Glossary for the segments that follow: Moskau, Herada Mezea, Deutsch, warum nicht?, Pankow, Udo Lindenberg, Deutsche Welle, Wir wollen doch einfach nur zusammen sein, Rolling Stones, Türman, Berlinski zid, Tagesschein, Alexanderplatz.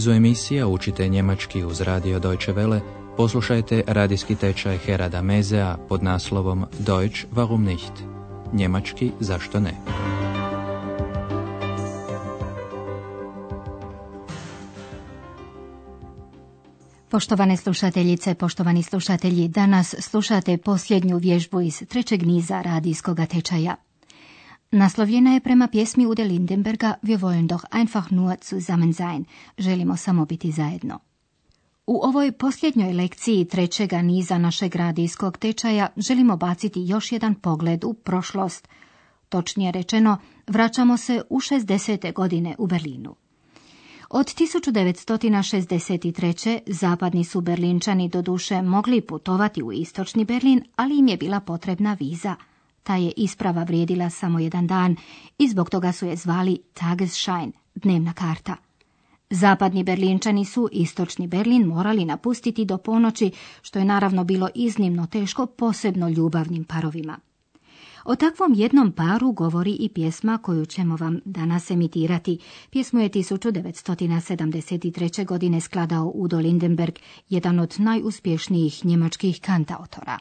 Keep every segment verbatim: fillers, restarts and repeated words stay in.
nizu emisija učite njemački uz radio Deutsche Welle, poslušajte radijski tečaj Herada Mezea pod naslovom Deutsch, warum nicht? Njemački, zašto ne? Poštovane slušateljice, poštovani slušatelji, danas slušate posljednju vježbu iz trećeg niza radijskog tečaja. Naslovljena je prema pjesmi Ude Lindenberga Wir wollen doch einfach nur zusammen sein. Želimo samo biti zajedno. U ovoj posljednjoj lekciji trećega niza našeg radijskog tečaja želimo baciti još jedan pogled u prošlost. Točnije rečeno, vraćamo se u šezdesete godine u Berlinu. Od tisuću devetsto šezdeset treće. zapadni su Berlinčani doduše mogli putovati u istočni Berlin, ali im je bila potrebna viza. Ta je isprava vrijedila samo jedan dan i zbog toga su je zvali Tagesschein, dnevna karta. Zapadni Berlinčani su istočni Berlin morali napustiti do ponoći, što je naravno bilo iznimno teško, posebno ljubavnim parovima. O takvom jednom paru govori i pjesma koju ćemo vam danas emitirati. Pjesmu je tisuću devetsto sedamdeset treće. godine skladao Udo Lindenberg, jedan od najuspješnijih njemačkih kantautora.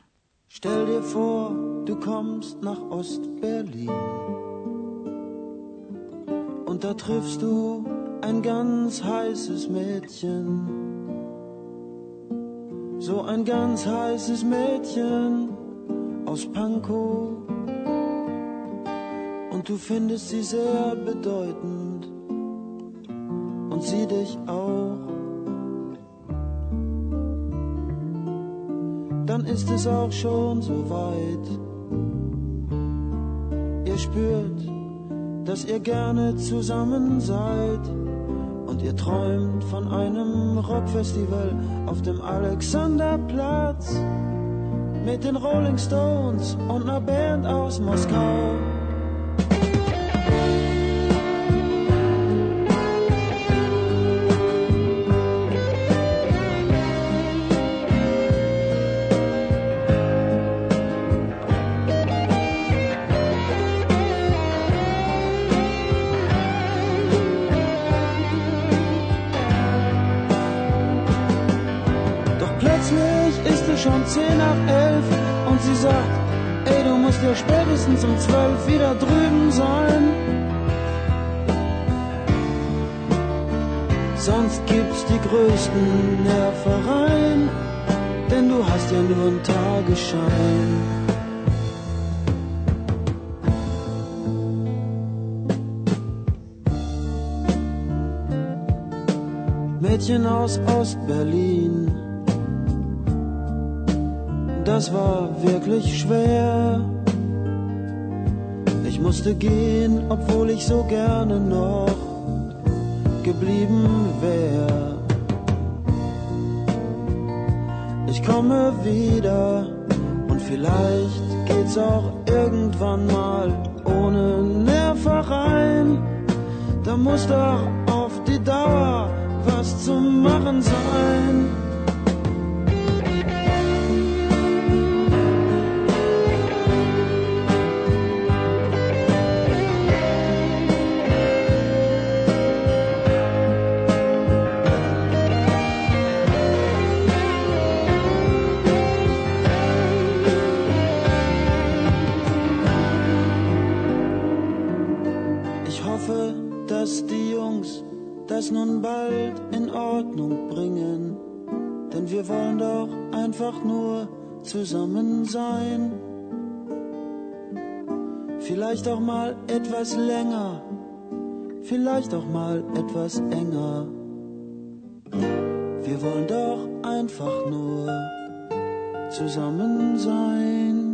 Stell dir vor, du kommst nach Ost-Berlin und da triffst du ein ganz heißes Mädchen, so ein ganz heißes Mädchen aus Pankow. Und du findest sie sehr bedeutend und sie dich auch. Dann ist es auch schon so weit. Ihr spürt, dass ihr gerne zusammen seid und ihr träumt von einem Rockfestival auf dem Alexanderplatz mit den Rolling Stones und einer Band aus Moskau. Schon zehn nach elf und sie sagt, ey, du musst ja spätestens um zwölf wieder drüben sein. Sonst gibt's die größten Nervereien, denn du hast ja nur einen Tagesschein. Mädchen aus Ost-Berlin, das war wirklich schwer. Ich musste gehen, obwohl ich so gerne noch geblieben wäre. Ich komme wieder und vielleicht geht's auch irgendwann mal ohne Nervereien. Da muss doch auf die Dauer was zu machen sein. Dass die Jungs das nun bald in Ordnung bringen, denn wir wollen doch einfach nur zusammen sein. Vielleicht auch mal etwas länger, vielleicht auch mal etwas enger. Wir wollen doch einfach nur zusammen sein.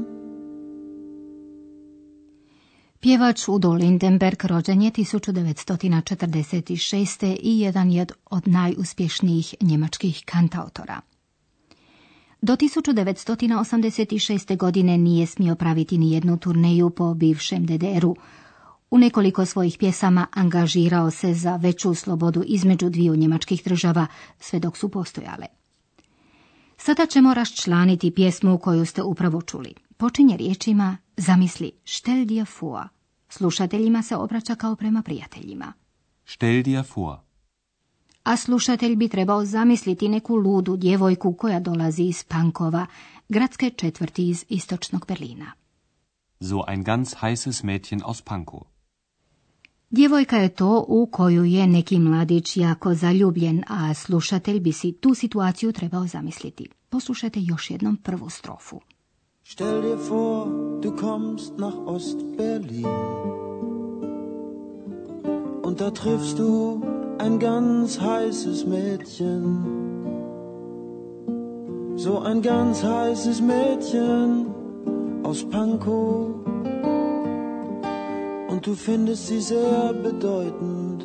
Pjevač Udo Lindenberg rođen je tisuću devetsto četrdeset šeste. i jedan je od najuspješnijih njemačkih kantautora. Do tisuću devetsto osamdeset šeste. godine nije smio praviti ni jednu turneju po bivšem D D R-u. U nekoliko svojih pjesama angažirao se za veću slobodu između dviju njemačkih država, sve dok su postojale. Sada ćemo raščlaniti pjesmu koju ste upravo čuli. Počinje riječima zamisli, stell dir vor. Slušateljima se obraća kao prema prijateljima. Stell dir vor. a slušatelj bi trebao zamisliti neku ludu djevojku koja dolazi iz Pankova, gradske četvrti iz istočnog Berlina. So ein ganz heißes Mädchen aus Pankow. Djevojka je to u koju je neki mladić jako zaljubljen, a slušatelj bi si tu situaciju trebao zamisliti. Poslušajte još jednom prvu strofu. Stell dir vor, du kommst nach Ost-Berlin und da triffst du ein ganz heißes Mädchen, so ein ganz heißes Mädchen aus Pankow. Und du findest sie sehr bedeutend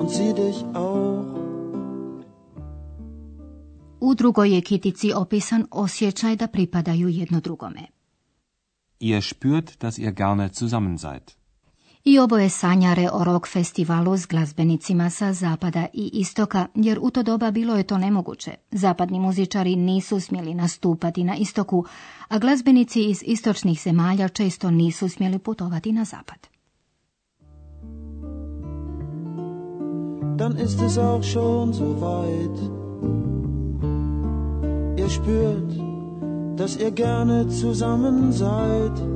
und sie dich auch. U drugoj je kitici opisan osjećaj da pripadaju jedno drugome. Ihr spürt, dass ihr gerne zusammen seid. I oboje sanjare o rock festivalu s glazbenicima sa zapada i istoka, jer u to doba bilo je to nemoguće. Zapadni muzičari nisu smjeli nastupati na istoku, a glazbenici iz istočnih zemalja često nisu smjeli putovati na zapad. Dann ist es auch schon so weit. Ihr spürt, dass ihr gerne zusammen seid.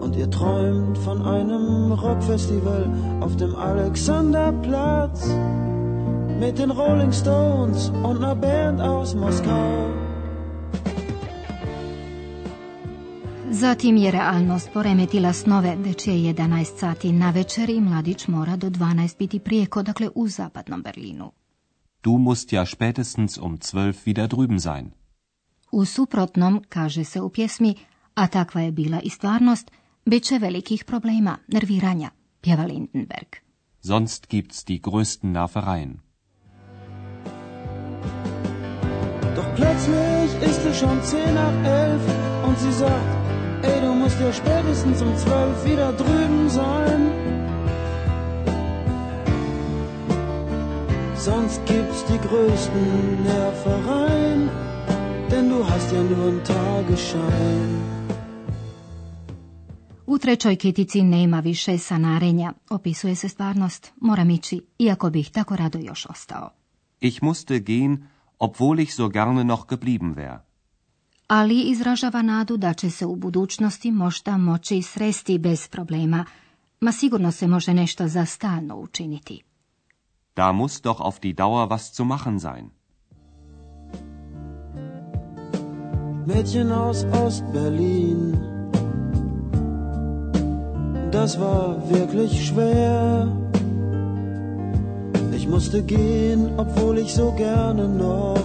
Und ihr träumt von einem Rockfestival auf dem Alexanderplatz mit den Rolling Stones und einer Band aus Moskau. Zatim je realnost poremetila snove, već je jedanaest sati na večer i mladić mora do dvanaest biti prijeko, dakle u zapadnom Berlinu. Du musst ja spätestens um zwölf wieder drüben sein. U suprotnom, kaže se u pjesmi, a takva je bila i stvarnost, biće velikih problema, nerviranja, pjeva Lindenberg. Sonst gibt's die größten Nervereien. Doch plötzlich ist es schon zehn nach elf und sie sagt, ey, du musst ja spätestens um zwölf wieder drüben sein. Sonst gibt's die größten Nervereien, denn du hast ja nur einen Tagesschein. U trećoj kitici nema više sanarenja, opisuje se stvarnost, moram ići, iako bih tako rado još ostao. Ich musste gehen, obwohl ich so gerne noch geblieben wäre. Ali izražava nadu da će se u budućnosti možda moći sresti bez problema, ma sigurno se može nešto za stalno učiniti. Da muss doch auf die Dauer was zu machen sein. Mädchen aus Ost-Berlin, das war wirklich schwer. Ich musste gehen, obwohl ich so gerne noch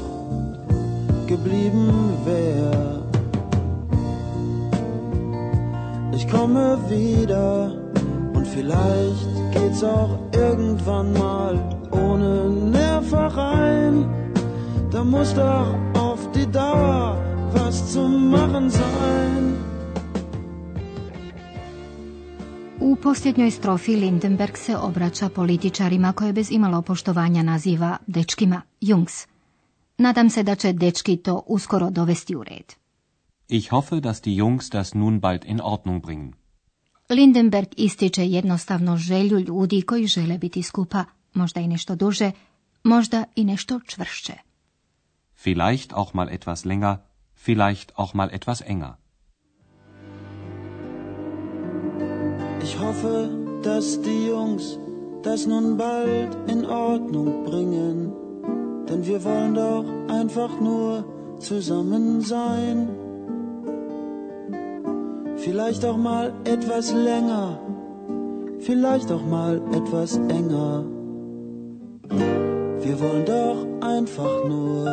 geblieben wäre. Ich komme wieder und vielleicht geht's auch irgendwann mal ohne Nervereien. Da muss doch auf die Dauer was zu machen sein. U posljednjoj strofi Lindenberg se obraća političarima koje bez imalo poštovanja naziva dečkima, Jungs. Nadam se da će dečki to uskoro dovesti u red. Ich hoffe, dass die Jungs das nun bald in Ordnung bringen. Lindenberg ističe jednostavno želju ljudi koji žele biti skupa, možda i nešto duže, možda i nešto čvršće. Vielleicht auch mal etwas länger, vielleicht auch mal etwas enger. Ich hoffe, dass die Jungs das nun bald in Ordnung bringen, denn wir wollen doch einfach nur zusammen sein. Vielleicht auch mal etwas länger, vielleicht auch mal etwas enger. Wir wollen doch einfach nur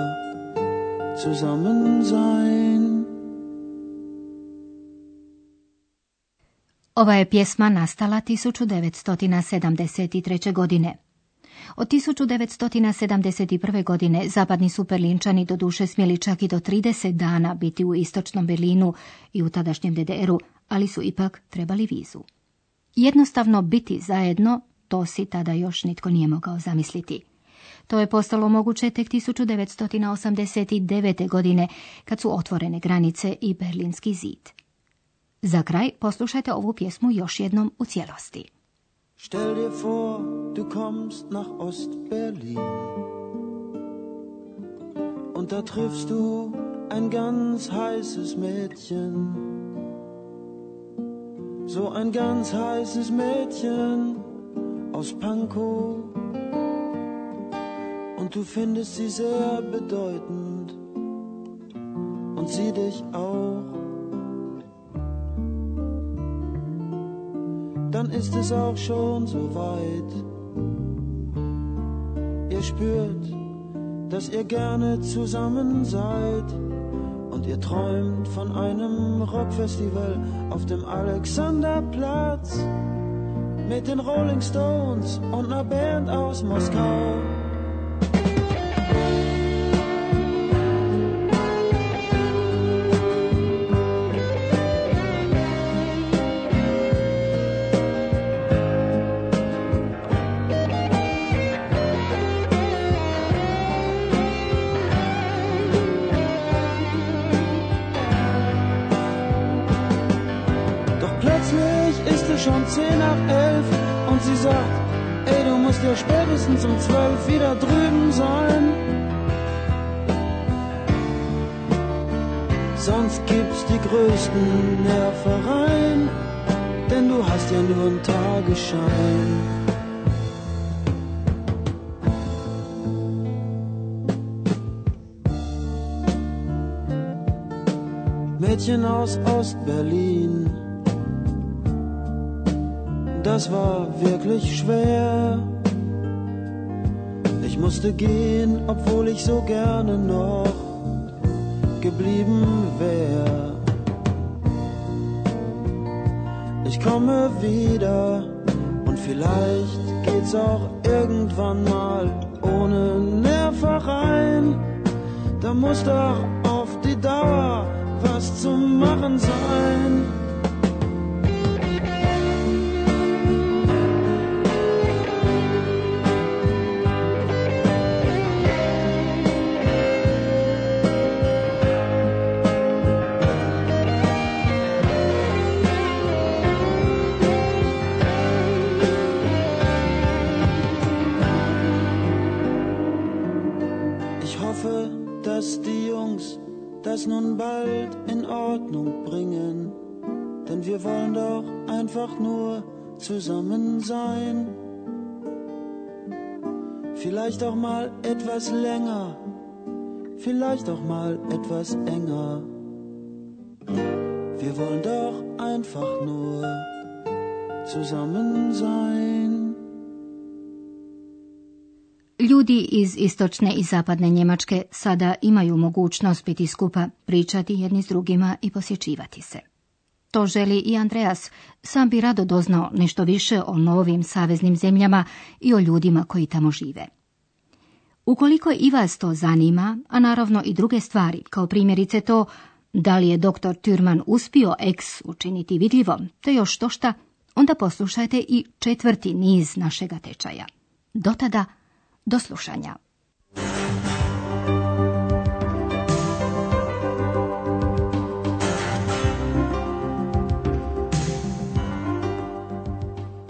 zusammen sein. Ova je pjesma nastala tisuću devetsto sedamdeset treće. godine. Od tisuću devetsto sedamdeset prve. godine zapadni su Berlinčani doduše smjeli čak i do trideset dana biti u istočnom Berlinu i u tadašnjem D D R-u, ali su ipak trebali vizu. Jednostavno biti zajedno, to si tada još nitko nije mogao zamisliti. To je postalo moguće tek tisuću devetsto osamdeset devete. godine, kad su otvorene granice i Berlinski zid. Za kraj poslušajte ovu pjesmu još jednom u cijelosti. Stell dir vor, du kommst nach Ost-Berlin und da triffst du ein ganz heißes Mädchen, so ein ganz heißes Mädchen aus Pankow und du findest sie sehr bedeutend und sie dich auch. Dann ist es auch schon so weit. Ihr spürt, dass ihr gerne zusammen seid und ihr träumt von einem Rockfestival auf dem Alexanderplatz mit den Rolling Stones und einer Band aus Moskau. Schon zehn nach elf und sie sagt, ey, du musst ja spätestens um zwölf wieder drüben sein. Sonst gibt's die größten Nervereien, denn du hast ja nur einen Tagesschein. Mädchen aus Ost-Berlin, das war wirklich schwer. Ich musste gehen, obwohl ich so gerne noch geblieben wäre. Ich komme wieder und vielleicht geht's auch irgendwann mal ohne Nervereien. Da muss doch auf die Dauer was zu machen sein. Dass die Jungs das nun bald in Ordnung bringen, denn wir wollen doch einfach nur zusammen sein. Vielleicht auch mal etwas länger, vielleicht auch mal etwas enger. Wir wollen doch einfach nur zusammen sein. Ljudi iz istočne i zapadne Njemačke sada imaju mogućnost biti skupa, pričati jedni s drugima i posjećivati se. To želi i Andreas, sam bi rado doznao nešto više o novim saveznim zemljama i o ljudima koji tamo žive. Ukoliko i vas to zanima, a naravno i druge stvari, kao primjerice to da li je doktor Türman uspio X učiniti vidljivom, te još to šta, onda poslušajte i četvrti niz našega tečaja. Do tada, do slušanja.